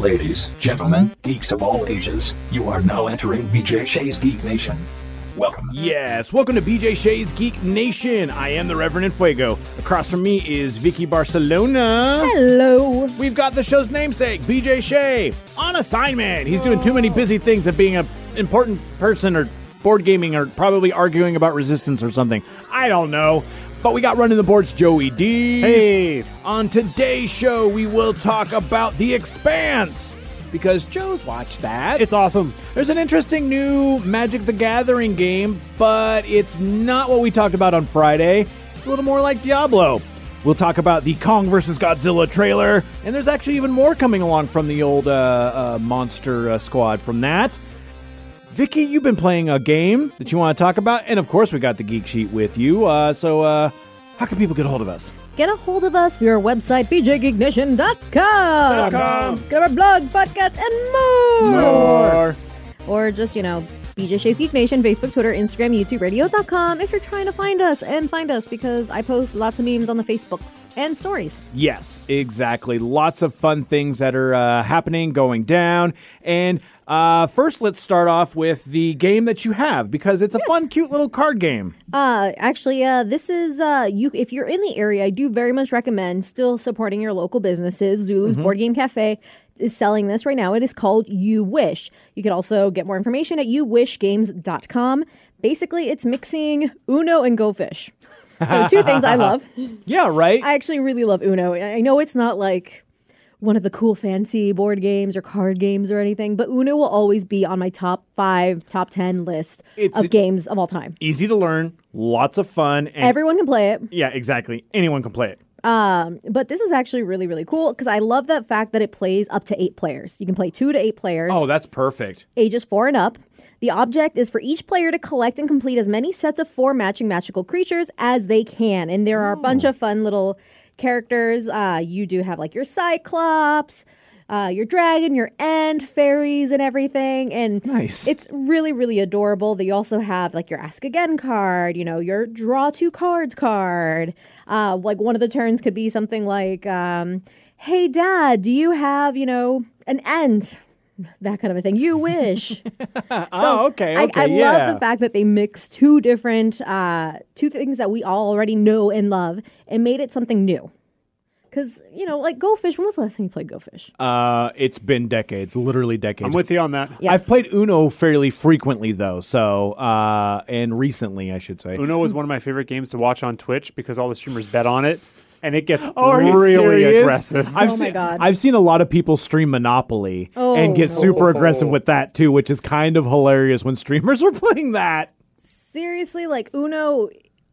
Ladies, gentlemen, geeks of all ages, you are now entering BJ Shea's Geek Nation. Welcome. Yes, welcome to BJ Shea's Geek Nation. I am the Reverend Fuego. Across from me is Vicky Barcelona. Hello. We've got the show's namesake, BJ Shea, on assignment. He's doing too many busy things of being an important person or board gaming or probably arguing about resistance or something. I don't know. But we got running the boards, Joey D. Hey. On today's show, we will talk about The Expanse, because Joe's watched that. It's awesome. There's an interesting new Magic the Gathering game, but it's not what we talked about on Friday. It's a little more like Diablo. We'll talk about the Kong vs. Godzilla trailer, and there's actually even more coming along from the old monster squad from that. Vicky, you've been playing a game that you want to talk about, and of course we got the Geek Sheet with you, so how can people get a hold of us? Get a hold of us via our website, bjgeeknation.com. Got our blog, podcasts, and more. Or just, BJ Shea's Geek Nation, Facebook, Twitter, Instagram, YouTube, radio.com if you're trying to find us. And find us because I post lots of memes on the Facebooks and stories. Yes, exactly. Lots of fun things that are happening, going down. And first, let's start off with the game that you have, because it's a fun, cute little card game. This is, if you're in the area, I do very much recommend still supporting your local businesses. Zulu's Board Game Cafe is selling this right now. It is called You Wish. You can also get more information at youwishgames.com. Basically, it's mixing Uno and Go Fish. So two things I love. Yeah, right? I actually really love Uno. I know it's not like one of the cool fancy board games or card games or anything, but Uno will always be on my top 10 list of games of all time. Easy to learn, lots of fun. And everyone can play it. Yeah, exactly. Anyone can play it. But this is actually really, really cool because I love that fact that it plays up to 8 players. You can play 2 to 8 players. Oh, that's perfect. Ages 4 and up. The object is for each player to collect and complete as many sets of 4 matching magical creatures as they can. And there are a bunch of fun little characters. You do have like your Cyclops, your dragon, your end, fairies, and everything. And nice. It's really, really adorable that you also have like your Ask Again card, your Draw 2 Cards card. Like one of the turns could be something like, hey, Dad, do you have, an end? That kind of a thing. You wish. So okay. I love the fact that they mixed two different two things that we all already know and love and made it something new. Because, like Go Fish, when was the last time you played Go Fish? It's been decades, literally decades. I'm with you on that. Yes. I've played Uno fairly frequently, though, and recently, I should say. Uno was one of my favorite games to watch on Twitch because all the streamers bet on it. And it gets really aggressive. Oh my God. I've seen a lot of people stream Monopoly and get super aggressive with that, too, which is kind of hilarious when streamers are playing that. Seriously, Uno,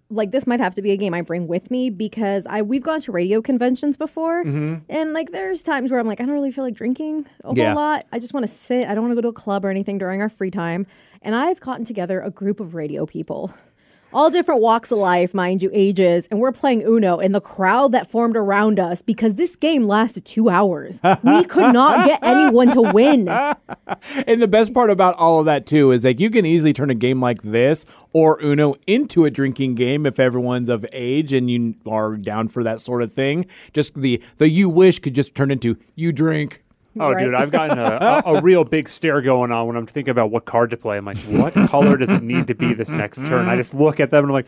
this might have to be a game I bring with me because we've gone to radio conventions before. Mm-hmm. And, there's times where I'm I don't really feel like drinking a whole lot. I just want to sit. I don't want to go to a club or anything during our free time. And I've gotten together a group of radio people. All different walks of life, mind you, ages, and we're playing Uno, and the crowd that formed around us, because this game lasted 2 hours. We could not get anyone to win. And the best part about all of that, too, is you can easily turn a game like this or Uno into a drinking game if everyone's of age and you are down for that sort of thing. Just the You Wish could just turn into You Drink. Oh, right. Dude, I've gotten a real big stare going on when I'm thinking about what card to play. I'm like, what color does it need to be this next turn? I just look at them and I'm like,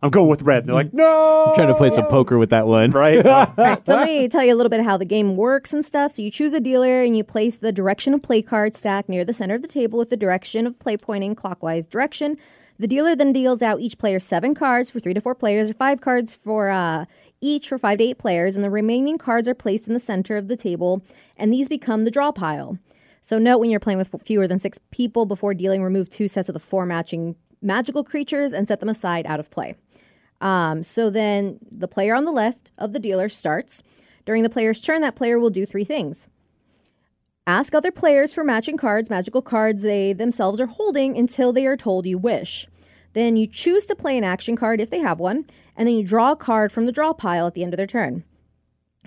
I'm going with red. And they're like, no! I'm trying to play some poker with that one. Right? Right. So let me tell you a little bit how the game works and stuff. So you choose a dealer and you place the direction of play card stack near the center of the table with the direction of play pointing clockwise direction. The dealer then deals out each player 7 cards for 3 to 4 players or 5 cards for each for 5 to 8 players, and the remaining cards are placed in the center of the table, and these become the draw pile. So note when you're playing with fewer than 6 people before dealing, remove 2 sets of the 4 matching magical creatures and set them aside out of play. So then the player on the left of the dealer starts. During the player's turn, that player will do 3 things. Ask other players for matching cards, magical cards they themselves are holding until they are told you wish. Then you choose to play an action card if they have one, and then you draw a card from the draw pile at the end of their turn.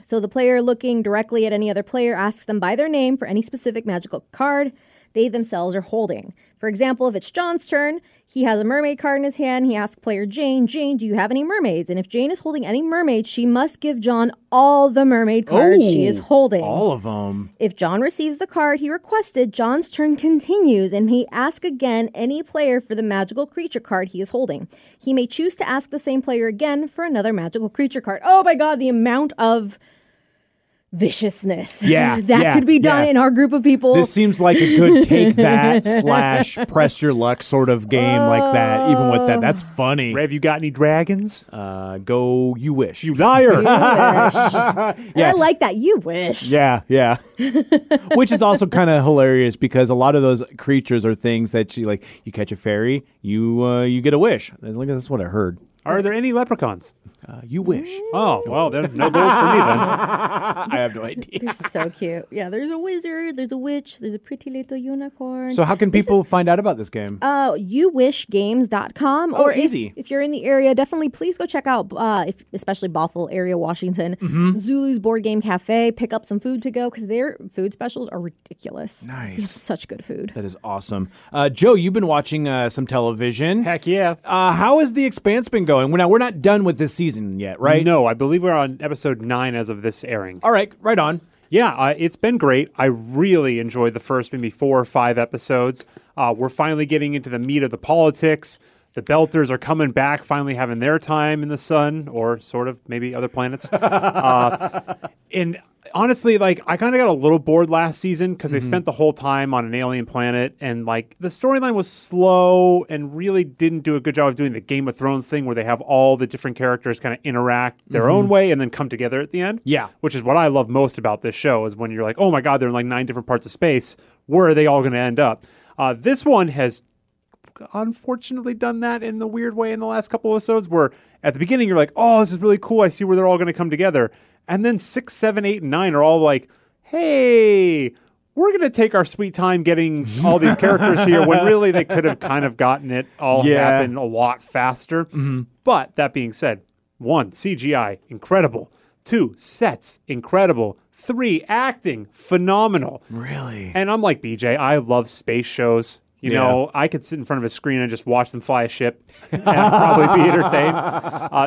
So the player looking directly at any other player asks them by their name for any specific magical card. they themselves are holding. For example, if it's John's turn, he has a mermaid card in his hand. He asks player Jane, Jane, do you have any mermaids? And if Jane is holding any mermaids, she must give John all the mermaid cards she is holding. All of them. If John receives the card he requested, John's turn continues and he asks again any player for the magical creature card he is holding. He may choose to ask the same player again for another magical creature card. Oh my God, the amount of viciousness. Yeah. that could be done in our group of people. This seems like a good take that / press your luck sort of game like that. Even with that. That's funny. Rev, you got any dragons? Go You Wish. You liar. You wish. Yeah. I like that. You wish. Yeah. Yeah. Which is also kind of hilarious because a lot of those creatures are things that you catch a fairy, you get a wish. That's what I heard. Are there any leprechauns? You wish. Oh, well, there's no gold for me then. I have no idea. They're so cute. Yeah, there's a wizard, there's a witch, there's a pretty little unicorn. So how can people find out about this game? Youwishgames.com. Or easy. If you're in the area, definitely please go check out, especially Bothell area, Washington, Zulu's Board Game Cafe. Pick up some food to go because their food specials are ridiculous. Nice. They have such good food. That is awesome. Joe, you've been watching some television. Heck yeah. How has The Expanse been going? Now, we're not done with this season yet, right? No, I believe we're on episode 9 as of this airing. All right, right on. Yeah, it's been great. I really enjoyed the first maybe 4 or 5 episodes. We're finally getting into the meat of the politics. The Belters are coming back, finally having their time in the sun, or sort of, maybe other planets. And honestly, I kind of got a little bored last season because they spent the whole time on an alien planet, and the storyline was slow and really didn't do a good job of doing the Game of Thrones thing where they have all the different characters kind of interact their own way and then come together at the end. Yeah. Which is what I love most about this show is when you're like, oh my God, they're in 9 different parts of space. Where are they all going to end up? This one has unfortunately done that in the weird way in the last couple of episodes where at the beginning you're like, oh, this is really cool. I see where they're all going to come together. And then 6, 7, 8, and 9 are all like, hey, we're going to take our sweet time getting all these characters here when really they could have kind of gotten it all happen a lot faster. But that being said, 1, CGI, incredible. 2, sets, incredible. 3, acting, phenomenal. Really? And I'm like, BJ, I love space shows. You know, I could sit in front of a screen and just watch them fly a ship and probably be entertained.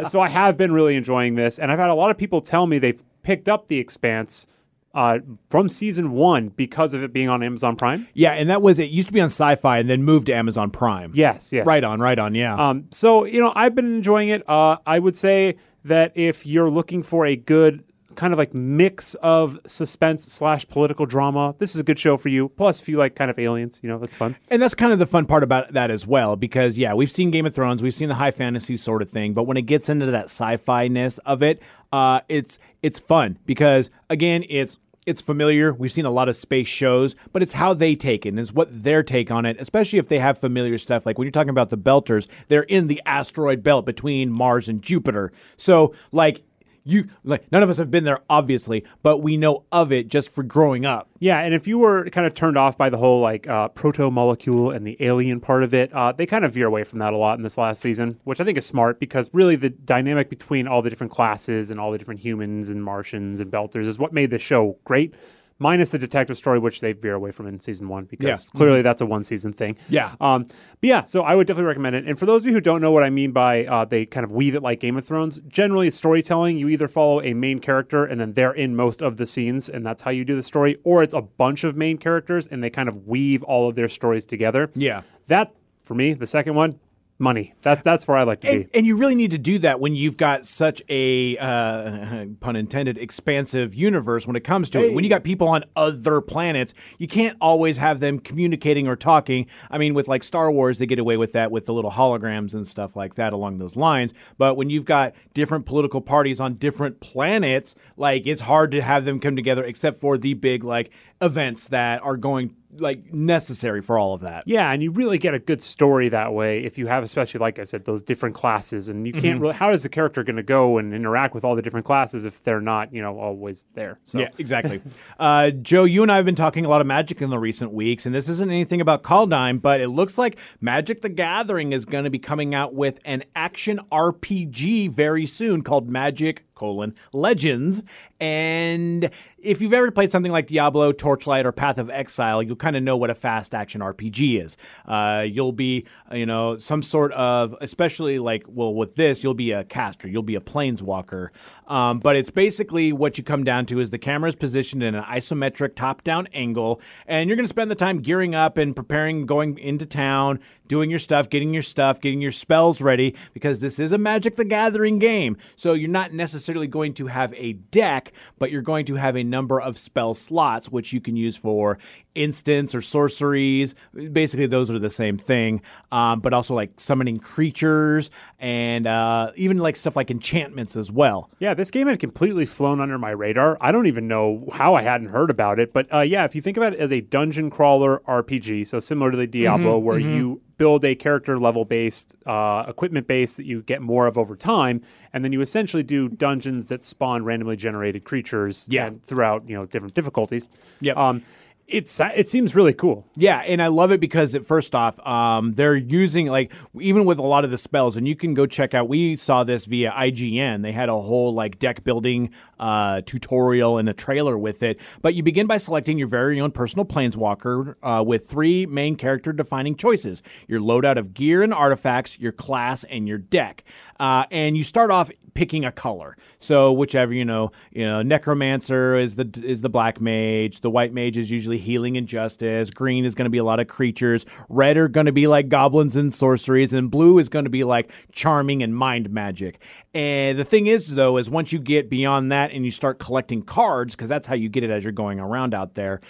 So I have been really enjoying this. And I've had a lot of people tell me they've picked up The Expanse from season 1 because of it being on Amazon Prime. Yeah, and it used to be on Sci-Fi and then moved to Amazon Prime. Yes. Right on, yeah. So, I've been enjoying it. I would say that if you're looking for a good kind of mix of suspense / political drama, this is a good show for you. Plus, if you like kind of aliens, that's fun. And that's kind of the fun part about that as well, because we've seen Game of Thrones, we've seen the high fantasy sort of thing, but when it gets into that sci-fi-ness of it, it's fun because again, it's familiar. We've seen a lot of space shows, but it's how they take it and it's what their take on it, especially if they have familiar stuff. Like when you're talking about the Belters, they're in the asteroid belt between Mars and Jupiter. So none of us have been there, obviously, but we know of it just for growing up. Yeah, and if you were kind of turned off by the whole proto-molecule and the alien part of it, they kind of veer away from that a lot in this last season, which I think is smart because really the dynamic between all the different classes and all the different humans and Martians and Belters is what made the show great, minus the detective story, which they veer away from in season 1 because clearly that's a 1-season thing. Yeah. So I would definitely recommend it. And for those of you who don't know what I mean by they kind of weave it like Game of Thrones, generally storytelling, you either follow a main character and then they're in most of the scenes and that's how you do the story, or it's a bunch of main characters and they kind of weave all of their stories together. Yeah. That, for me, the second one, money. That's where I like to be. And you really need to do that when you've got such a, pun intended, expansive universe when it comes to it. When you got people on other planets, you can't always have them communicating or talking. I mean, with Star Wars, they get away with that with the little holograms and stuff like that along those lines. But when you've got different political parties on different planets, it's hard to have them come together except for the big, events that are going necessary for all of that. Yeah, and you really get a good story that way if you have, especially like I said, those different classes, and you can't really, how is the character going to go and interact with all the different classes if they're not, always there? So. Yeah, exactly. Joe, you and I have been talking a lot of Magic in the recent weeks, and this isn't anything about Kaldheim, but it looks like Magic the Gathering is going to be coming out with an action RPG very soon called Magic Legends. And if you've ever played something like Diablo, Torchlight, or Path of Exile, you'll kind of know what a fast action RPG is. You'll be, some sort of, especially like, well, with this, you'll be a caster, you'll be a planeswalker. But it's basically what you come down to is the camera's positioned in an isometric top-down angle, and you're going to spend the time gearing up and preparing, going into town, doing your stuff, getting your spells ready, because this is a Magic the Gathering game. So you're not necessarily going to have a deck, but you're going to have a number of spell slots, which you can use for instants or sorceries. Basically, those are the same thing, but also like summoning creatures and even like stuff like enchantments as well. Yeah, this game had completely flown under my radar. I don't even know how I hadn't heard about it, but yeah, if you think about it as a dungeon crawler RPG, so similar to the Diablo, where you build a character level based, equipment base that you get more of over time, and then you essentially do dungeons that spawn randomly generated creatures and throughout different difficulties. It seems really cool. Yeah, and I love it because, first off, they're using, like, even with a lot of the spells, and you can go check out, we saw this via IGN. They had a whole, like, deck-building tutorial and a trailer with it. But you begin by selecting your very own personal planeswalker with three main character-defining choices: your loadout of gear and artifacts, your class, and your deck. And you start off picking a color. So whichever, necromancer is the black mage, the white mage is usually healing and justice, green is going to be a lot of creatures, red are going to be like goblins and sorceries, and blue is going to be like charming and mind magic. And the thing is, though, is once you get beyond that and you start collecting cards, because that's how you get it as you're going around out there,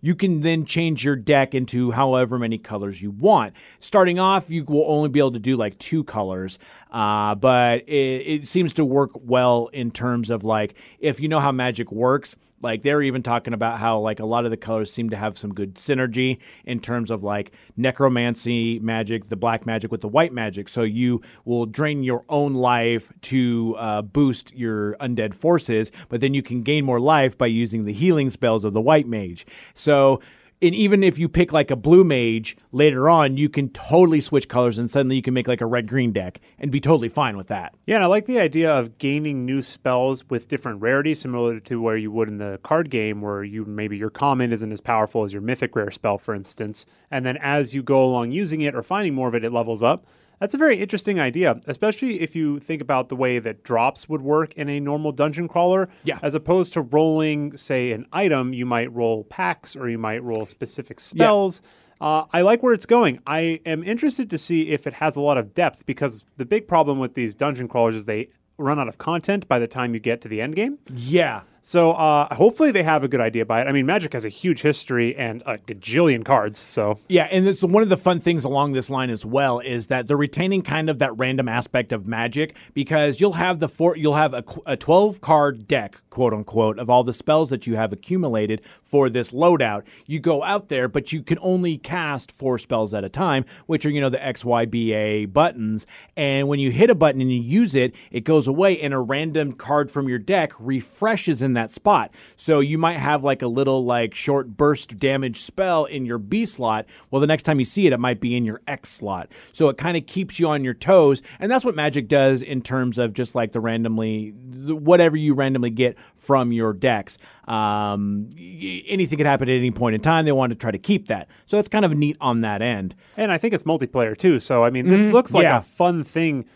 you can then change your deck into however many colors you want. Starting off, you will only be able to do like two colors, but it seems to work well in terms of, like, if you know how Magic works, like, they're even talking about how, like, a lot of the colors seem to have some good synergy in terms of, like, necromancy magic, the black magic with the white magic. So you will drain your own life to boost your undead forces, but then you can gain more life by using the healing spells of the white mage. So... and even if you pick like a blue mage later on, you can totally switch colors and suddenly you can make like a red-green deck and be totally fine with that. Yeah, and I like the idea of gaining new spells with different rarities, similar to where you would in the card game, where you maybe your common isn't as powerful as your mythic rare spell, for instance. And then as you go along using it or finding more of it, it levels up. That's a very interesting idea, especially if you think about the way that drops would work in a normal dungeon crawler. Yeah. As opposed to rolling, say, an item, you might roll packs or you might roll specific spells. Yeah. I like where it's going. I am interested to see if it has a lot of depth, because the big problem with these dungeon crawlers is they run out of content by the time you get to the end game. Yeah. So hopefully they have a good idea by it. I mean, Magic has a huge history and a gajillion cards, so... Yeah, and it's one of the fun things along this line as well is that they're retaining kind of that random aspect of Magic, because you'll have a 12-card deck, quote-unquote, of all the spells that you have accumulated for this loadout. You go out there, but you can only cast 4 spells at a time, which are, the X, Y, B, A buttons. And when you hit a button and you use it, it goes away, and a random card from your deck refreshes in that spot. So you might have like a little like short burst damage spell in your B slot. Well, the next time you see it, it might be in your X slot. So it kind of keeps you on your toes. And that's what Magic does in terms of just like whatever you randomly get from your decks. Anything could happen at any point in time. They want to try to keep that. So it's kind of neat on that end. And I think it's multiplayer too. So, I mean, this looks like a fun thing.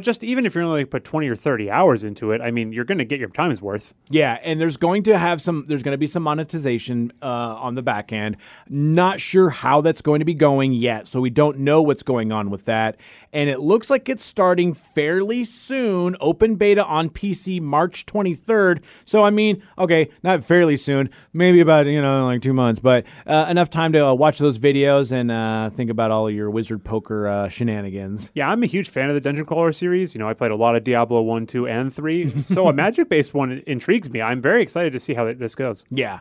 Just even if you're only put 20 or 30 hours into it, I mean, you're going to get your time's worth. Yeah, and there's going to be some monetization on the back end. Not sure how that's going to be going yet, so we don't know what's going on with that. And it looks like it's starting fairly soon. Open beta on PC March 23rd. So, I mean, okay, not fairly soon. Maybe about, like 2 months, but enough time to watch those videos and think about all your wizard poker shenanigans. Yeah, I'm a huge fan of the Dungeon Crawler series. I played a lot of Diablo 1, 2, and 3. So a Magic-based one intrigues me. I'm very excited to see how this goes. Yeah.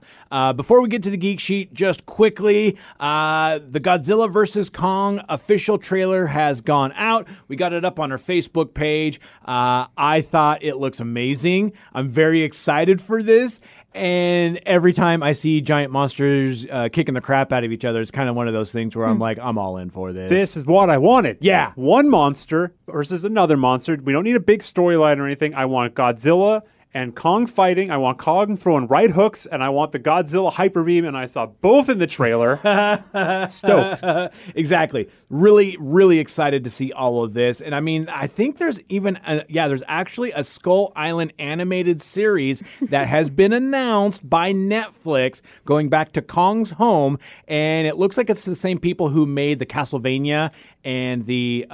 Before we get to the Geek Sheet, just quickly, the Godzilla vs. Kong official trailer has gone out. We got it up on our Facebook page. I thought it looks amazing. I'm very excited for this. And every time I see giant monsters kicking the crap out of each other, it's kind of one of those things where I'm like, I'm all in for this. This is what I wanted. Yeah. One monster versus another monster. We don't need a big storyline or anything. I want Godzilla and Kong fighting. I want Kong throwing right hooks, and I want the Godzilla hyper beam, and I saw both in the trailer. Stoked. Exactly. Really, really excited to see all of this. And I mean, I think there's even, there's actually a Skull Island animated series that has been announced by Netflix going back to Kong's home, and it looks like it's the same people who made the Castlevania and the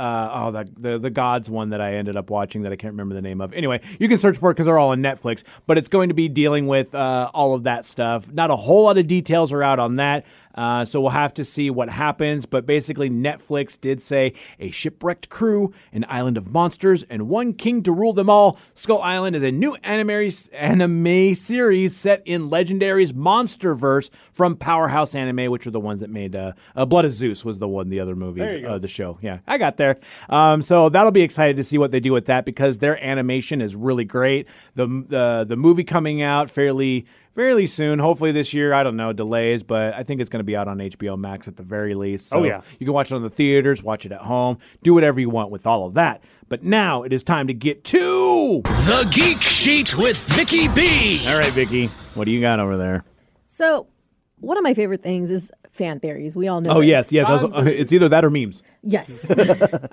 Gods one that I ended up watching that I can't remember the name of. Anyway, you can search for it because they're all on Netflix, but it's going to be dealing with all of that stuff. Not a whole lot of details are out on that, so we'll have to see what happens. But basically, Netflix did say a shipwrecked crew, an island of monsters, and one king to rule them all. Skull Island is a new anime series set in Legendary's MonsterVerse from Powerhouse Anime, which are the ones that made Blood of Zeus was the one, the other movie, the show. Yeah, I got there. So that'll be excited to see what they do with that because their animation is really great. The movie coming out fairly soon, hopefully this year. I don't know, delays, but I think it's going to be out on HBO Max at the very least. So you can watch it on the theaters, watch it at home, do whatever you want with all of that. But now it is time to get to The Geek Sheet with Vicky B. All right, Vicky, what do you got over there? So one of my favorite things is fan theories. We all know this. Yes. It's either that or memes. Yes.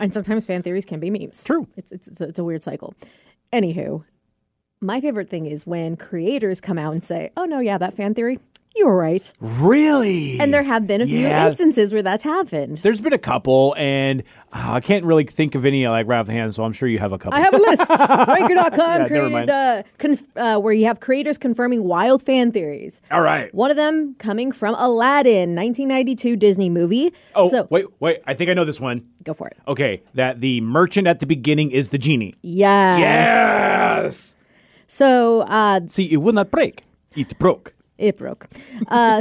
And sometimes fan theories can be memes. True. It's a weird cycle. Anywho. My favorite thing is when creators come out and say, oh, no, yeah, that fan theory, you were right. Really? And there have been a few instances where that's happened. There's been a couple, and I can't really think of any like right off the hand, so I'm sure you have a couple. I have a list. Ranker.com created where you have creators confirming wild fan theories. All right. One of them coming from Aladdin, 1992 Disney movie. Oh, wait. I think I know this one. Go for it. Okay, that the merchant at the beginning is the genie. Yes. So, see, it will not break. It broke. It broke.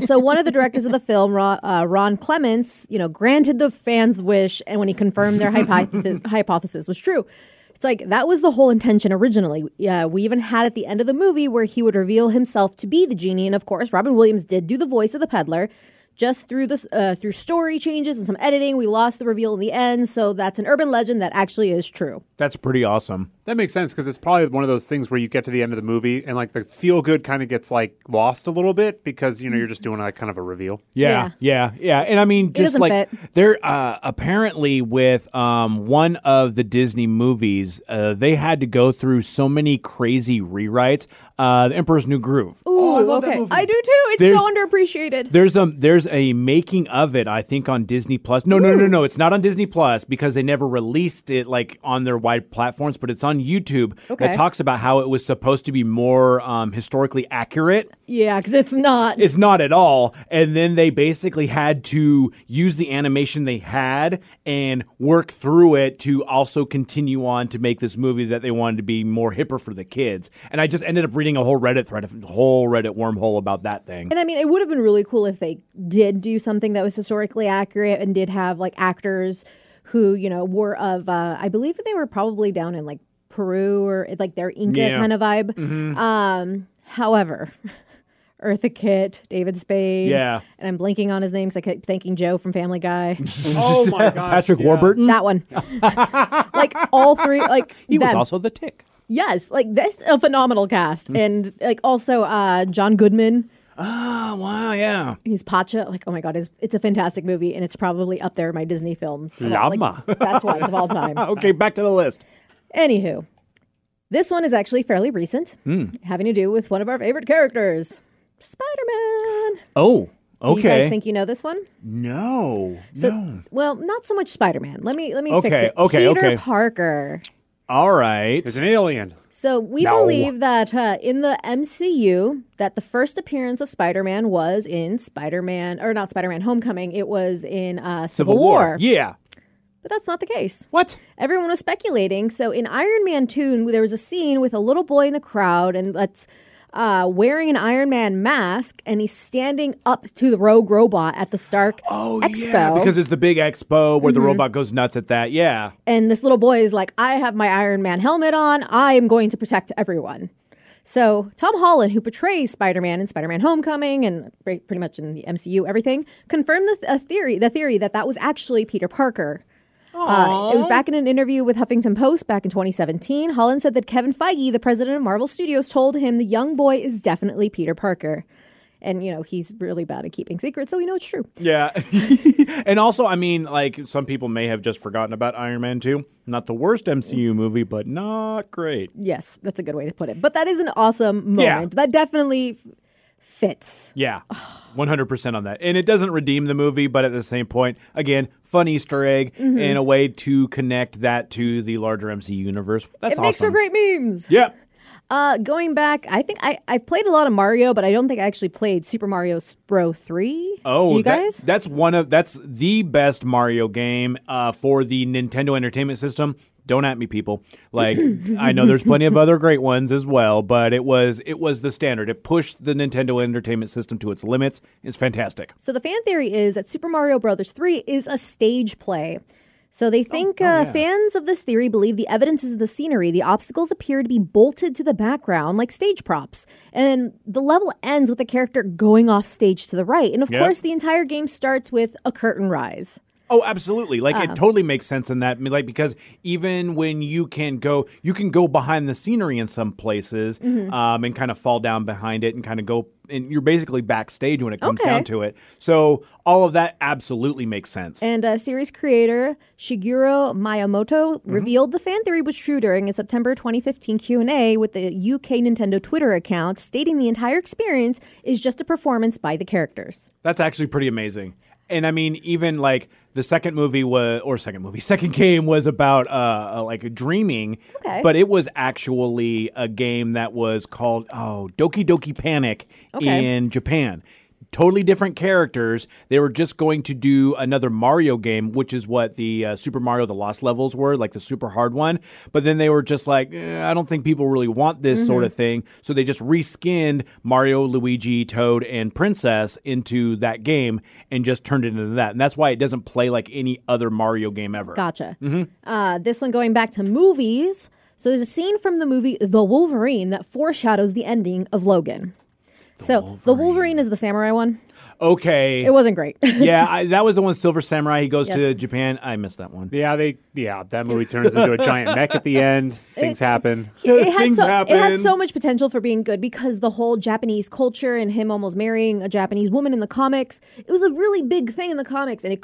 So one of the directors of the film, Ron Clements, granted the fans' wish, and when he confirmed their hypothesis was true. It's like, that was the whole intention originally. We even had at the end of the movie where he would reveal himself to be the genie, and of course, Robin Williams did do the voice of the peddler. Just through story changes and some editing, we lost the reveal in the end, so that's an urban legend that actually is true. That's pretty awesome. That makes sense, because it's probably one of those things where you get to the end of the movie, and like the feel-good kind of gets like lost a little bit, because you're just doing like kind of a reveal. Yeah. And I mean, just like, they're apparently with one of the Disney movies, they had to go through so many crazy rewrites. The Emperor's New Groove. Ooh, I love that movie. I do too. It's so underappreciated. There's a making of it, I think, on Disney Plus. No, it's not on Disney Plus because they never released it like on their wide platforms, but it's on YouTube. Okay. That talks about how it was supposed to be more historically accurate. Yeah, because it's not. It's not at all. And then they basically had to use the animation they had and work through it to also continue on to make this movie that they wanted to be more hipper for the kids. And I just ended up reading a whole Reddit thread, a whole Reddit wormhole about that thing. And I mean, it would have been really cool if they did do something that was historically accurate and did have like actors who, were of, I believe they were probably down in like Peru or like their Inca kind of vibe. Mm-hmm. However, Eartha Kitt, David Spade. Yeah. And I'm blanking on his name because I kept thinking Joe from Family Guy. Oh my gosh. Patrick Warburton? That one. Like all three. Like he was also the Tick. Yes, like this a phenomenal cast, and like also John Goodman. Oh wow, yeah, he's Pacha. Like, oh my god, it's a fantastic movie, and it's probably up there in my Disney films. Llama, like, best ones of all time. Okay, back to the list. Anywho, this one is actually fairly recent, having to do with one of our favorite characters, Spider-Man. Oh. Okay. Do you guys think you know this one? No. Well, not so much Spider-Man. Let me fix it. Okay. Peter Parker. All right. There's an alien. So we believe that in the MCU that the first appearance of Spider-Man was in Homecoming. It was in Civil War. Yeah. But that's not the case. What? Everyone was speculating. So in Iron Man 2, there was a scene with a little boy in the crowd and that's wearing an Iron Man mask, and he's standing up to the rogue robot at the Stark Expo. Yeah, because it's the big expo where the robot goes nuts at that, yeah. And this little boy is like, I have my Iron Man helmet on. I am going to protect everyone. So Tom Holland, who portrays Spider-Man in Spider-Man Homecoming and pretty much in the MCU, everything, confirmed the theory that was actually Peter Parker. It was back in an interview with Huffington Post back in 2017. Holland said that Kevin Feige, the president of Marvel Studios, told him the young boy is definitely Peter Parker. And, you know, he's really bad at keeping secrets, so we know it's true. Yeah. And also, I mean, like, some people may have just forgotten about Iron Man 2. Not the worst MCU movie, but not great. Yes, that's a good way to put it. But that is an awesome moment. Yeah. That definitely fits. Yeah, 100% on that. And it doesn't redeem the movie, but at the same point, again, fun Easter egg and a way to connect that to the larger MCU universe. That's awesome. It makes for great memes. Yep. Going back, I think I've played a lot of Mario, but I don't think I actually played Super Mario Bros. 3. Oh, do you guys? That's the best Mario game for the Nintendo Entertainment System. Don't at me, people. Like, I know there's plenty of other great ones as well, but it was the standard. It pushed the Nintendo Entertainment System to its limits. It's fantastic. So the fan theory is that Super Mario Bros. 3 is a stage play. So they think fans of this theory believe the evidence is the scenery. The obstacles appear to be bolted to the background like stage props. And the level ends with the character going off stage to the right. And, of course, the entire game starts with a curtain rise. Oh, absolutely. Like, it totally makes sense in that. Like, because even when you can go behind the scenery in some places and kind of fall down behind it and kind of go. And you're basically backstage when it comes down to it. So all of that absolutely makes sense. And series creator Shigeru Miyamoto revealed the fan theory was true during a September 2015 Q&A with the UK Nintendo Twitter account, stating the entire experience is just a performance by the characters. That's actually pretty amazing. And I mean, even like the second game was about like dreaming, but it was actually a game that was called Doki Doki Panic in Japan. Totally different characters. They were just going to do another Mario game, which is what the Super Mario, the Lost Levels were, like the super hard one. But then they were just like, I don't think people really want this sort of thing. So they just reskinned Mario, Luigi, Toad, and Princess into that game and just turned it into that. And that's why it doesn't play like any other Mario game ever. Gotcha. This one going back to movies. So there's a scene from the movie The Wolverine that foreshadows the ending of Logan. The Wolverine is the samurai one. Okay. It wasn't great. Yeah, that was the one, Silver Samurai. He goes to Japan. I missed that one. Yeah, that movie turns into a giant mech at the end. Things happen. It had so much potential for being good because the whole Japanese culture and him almost marrying a Japanese woman in the comics, it was a really big thing in the comics, and it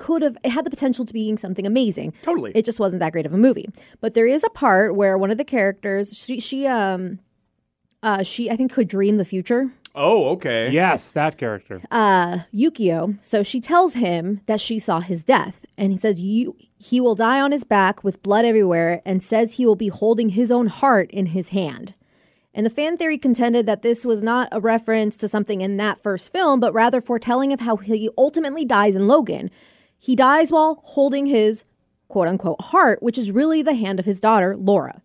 had the potential to being something amazing. Totally. It just wasn't that great of a movie. But there is a part where one of the characters, she I think could dream the future. Oh, okay. Yes, that character. Yukio. So she tells him that she saw his death. And he says, he will die on his back with blood everywhere, and says he will be holding his own heart in his hand. And the fan theory contended that this was not a reference to something in that first film, but rather foretelling of how he ultimately dies in Logan. He dies while holding his quote-unquote heart, which is really the hand of his daughter, Laura.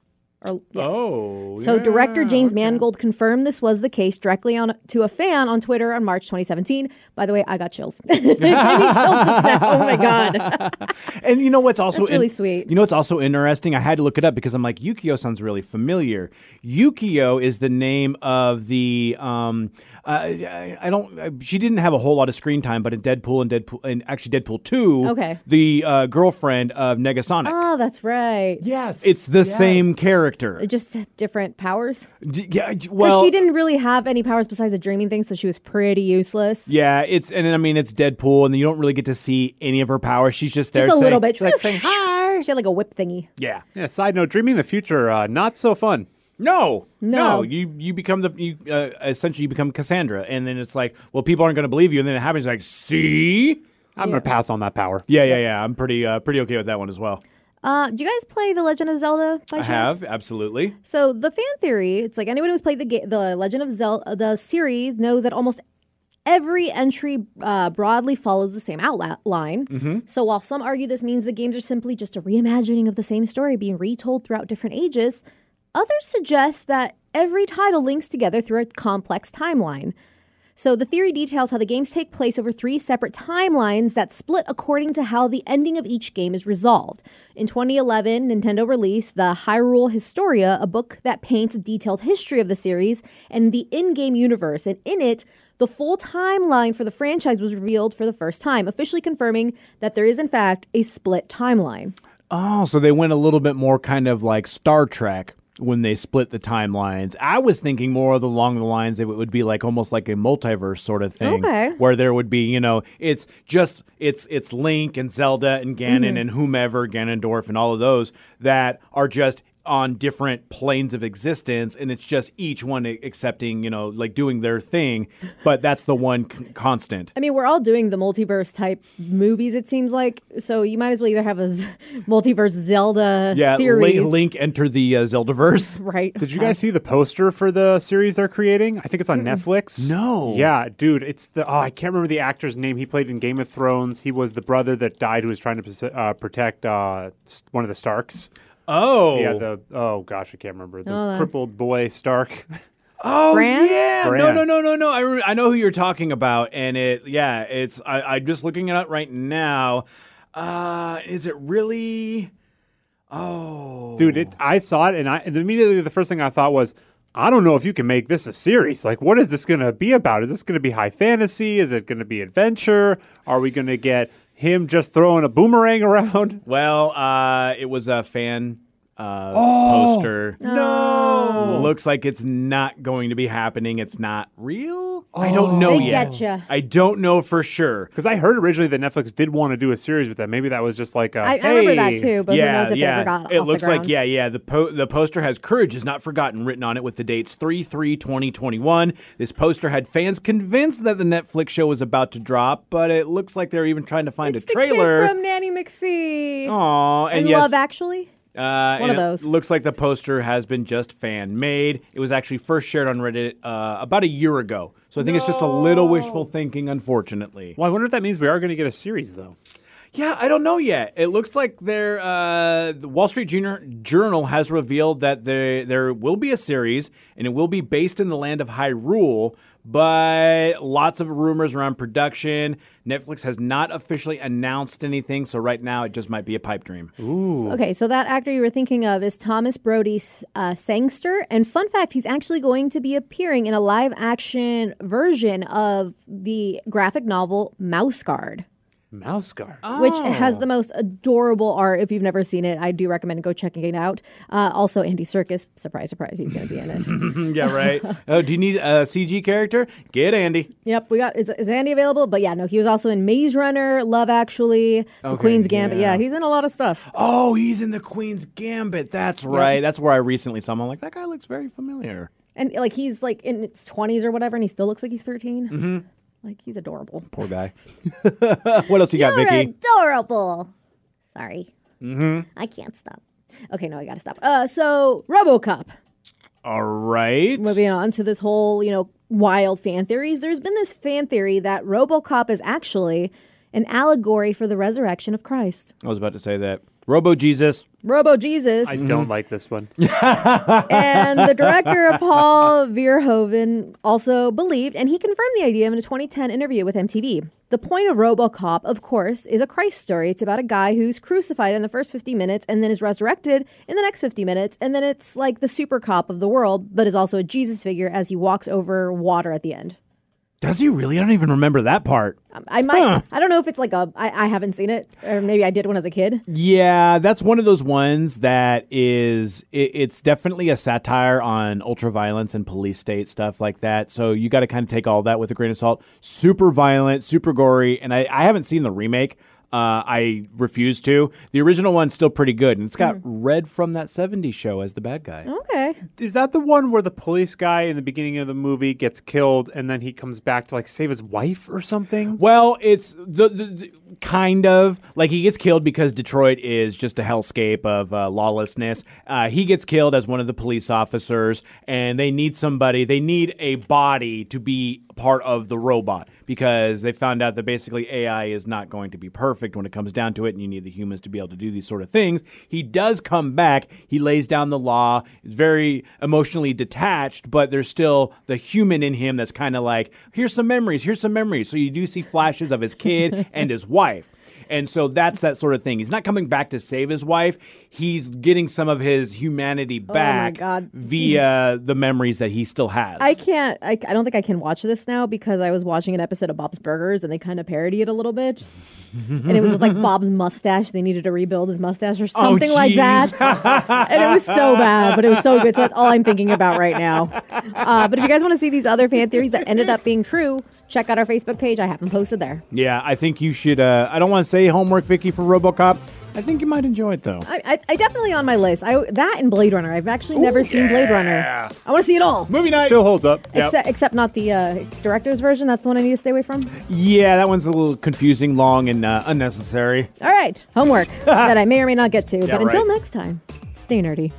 Director James Mangold confirmed this was the case directly to a fan on Twitter on March 2017. By the way, I got chills. I need chills just now. Oh my god! And you know what's also really sweet. You know what's also interesting. I had to look it up because I'm like, Yukio sounds really familiar. Yukio is the name of the. She didn't have a whole lot of screen time, but in Deadpool 2, the girlfriend of Negasonic. Oh, that's right. Yes, it's the same character. Just different powers. Yeah, well, she didn't really have any powers besides the dreaming thing, so she was pretty useless. Yeah, it's Deadpool, and you don't really get to see any of her powers. She's just there, little bit. Like saying hi. She had like a whip thingy. Yeah. Yeah. Side note: dreaming the future, not so fun. No. You essentially become Cassandra, and then it's like, well, people aren't going to believe you, and then it happens. Like, see, I'm going to pass on that power. Yeah. I'm pretty okay with that one as well. Do you guys play The Legend of Zelda by chance? I have, absolutely. So the fan theory, it's like anyone who's played the Legend of Zelda series knows that almost every entry broadly follows the same outline. So while some argue this means the games are simply just a reimagining of the same story being retold throughout different ages, others suggest that every title links together through a complex timeline. So the theory details how the games take place over three separate timelines that split according to how the ending of each game is resolved. In 2011, Nintendo released The Hyrule Historia, a book that paints a detailed history of the series and the in-game universe, and in it, the full timeline for the franchise was revealed for the first time, officially confirming that there is, in fact, a split timeline. Oh, so they went a little bit more kind of like Star Trek when they split the timelines. I was thinking more along the lines that it would be like almost like a multiverse sort of thing, where there would be, you know, it's just it's Link and Zelda and Ganon and whomever, Ganondorf and all of those that are just on different planes of existence, and it's just each one accepting, you know, like doing their thing, but that's the one constant. I mean, we're all doing the multiverse type movies, it seems like, so you might as well either have a multiverse Zelda series. Link enter the Zeldaverse. Right. Did you guys see the poster for the series they're creating? I think it's on Netflix. No. Yeah, dude, it's the, I can't remember the actor's name. He played in Game of Thrones. He was the brother that died who was trying to protect one of the Starks. Oh. Yeah, I can't remember. The crippled boy Stark. Oh, Brand? Yeah. Brand. No. I know who you're talking about, and I'm just looking it up right now. Is it really? Oh. Dude, I saw it, and immediately the first thing I thought was, I don't know if you can make this a series. Like, what is this going to be about? Is this going to be high fantasy? Is it going to be adventure? Are we going to get him just throwing a boomerang around? Well, it was a fan poster. No. Looks like it's not going to be happening. It's not real. I don't know yet. Getcha. I don't know for sure. Because I heard originally that Netflix did want to do a series with that. Maybe that was just like I remember that too, but who knows if they forgot. It looks like, the poster has "Courage is not forgotten" written on it with the dates 3/3/2021. This poster had fans convinced that the Netflix show was about to drop, but it looks like they're even trying to find a trailer. It's the kid from Nanny McPhee. Aw. And Love Actually? One of those. It looks like the poster has been just fan-made. It was actually first shared on Reddit about a year ago. So I think it's just a little wishful thinking, unfortunately. Well, I wonder if that means we are going to get a series, though. Yeah, I don't know yet. It looks like the Wall Street Journal has revealed that there will be a series, and it will be based in the land of Hyrule, but lots of rumors around production. Netflix has not officially announced anything, so right now it just might be a pipe dream. Ooh. Okay, so that actor you were thinking of is Thomas Brody Sangster, and fun fact, he's actually going to be appearing in a live-action version of the graphic novel Mouse Guard. Which has the most adorable art. If you've never seen it, I do recommend go checking it out. Also, Andy Serkis, surprise, surprise, he's going to be in it. Yeah, right. Oh, do you need a CG character? Get Andy. Yep, we got. Is Andy available? But yeah, no, he was also in Maze Runner, Love Actually, The Queen's Gambit. Yeah, he's in a lot of stuff. Oh, he's in The Queen's Gambit. That's right. That's where I recently saw him. I'm like, that guy looks very familiar. And like he's like in his 20s or whatever, and he still looks like he's 13. Mm-hmm. Like, he's adorable. Poor guy. What else you got, Vicky? Adorable. Sorry. Mm-hmm. I can't stop. Okay, no, I got to stop. So, RoboCop. All right. Moving on to this whole, you know, wild fan theories. There's been this fan theory that RoboCop is actually an allegory for the resurrection of Christ. I was about to say that. Robo Jesus. I don't like this one. And the director, Paul Verhoeven, also believed, and he confirmed the idea in a 2010 interview with MTV. The point of RoboCop, of course, is a Christ story. It's about a guy who's crucified in the first 50 minutes and then is resurrected in the next 50 minutes. And then it's like the super cop of the world, but is also a Jesus figure as he walks over water at the end. Does he really? I don't even remember that part. I might. Huh. I don't know if it's like I haven't seen it, or maybe I did when I was a kid. Yeah, that's one of those ones that is, it's definitely a satire on ultraviolence and police state stuff like that. So you got to kind of take all that with a grain of salt. Super violent, super gory, and I haven't seen the remake. I refuse to. The original one's still pretty good, and it's got Red from That 70s Show as the bad guy. Okay. Is that the one where the police guy in the beginning of the movie gets killed, and then he comes back to, like, save his wife or something? Well, it's the kind of. Like, he gets killed because Detroit is just a hellscape of lawlessness. He gets killed as one of the police officers, and they need a body to be part of the robot, because they found out that basically AI is not going to be perfect when it comes down to it, and you need the humans to be able to do these sort of things. He does come back. He lays down the law. He's very emotionally detached, but there's still the human in him that's kind of like, here's some memories. So you do see flashes of his kid and his wife. And so that's that sort of thing. He's not coming back to save his wife. He's getting some of his humanity back via the memories that he still has. I don't think I can watch this now, because I was watching an episode of Bob's Burgers and they kind of parody it a little bit. And it was like Bob's mustache. They needed to rebuild his mustache or something like that. And it was so bad, but it was so good. So that's all I'm thinking about right now. But if you guys want to see these other fan theories that ended up being true, check out our Facebook page. I have them posted there. Yeah, I think you should. I don't want to say homework, Vicky, for RoboCop. I think you might enjoy it, though. I definitely on my list. That and Blade Runner. I've actually never seen Blade Runner. I want to see it all. Movie night. Still holds up. Yep. Except not the director's version. That's the one I need to stay away from? Yeah, that one's a little confusing, long, and unnecessary. All right. Homework that I may or may not get to. But until next time, stay nerdy.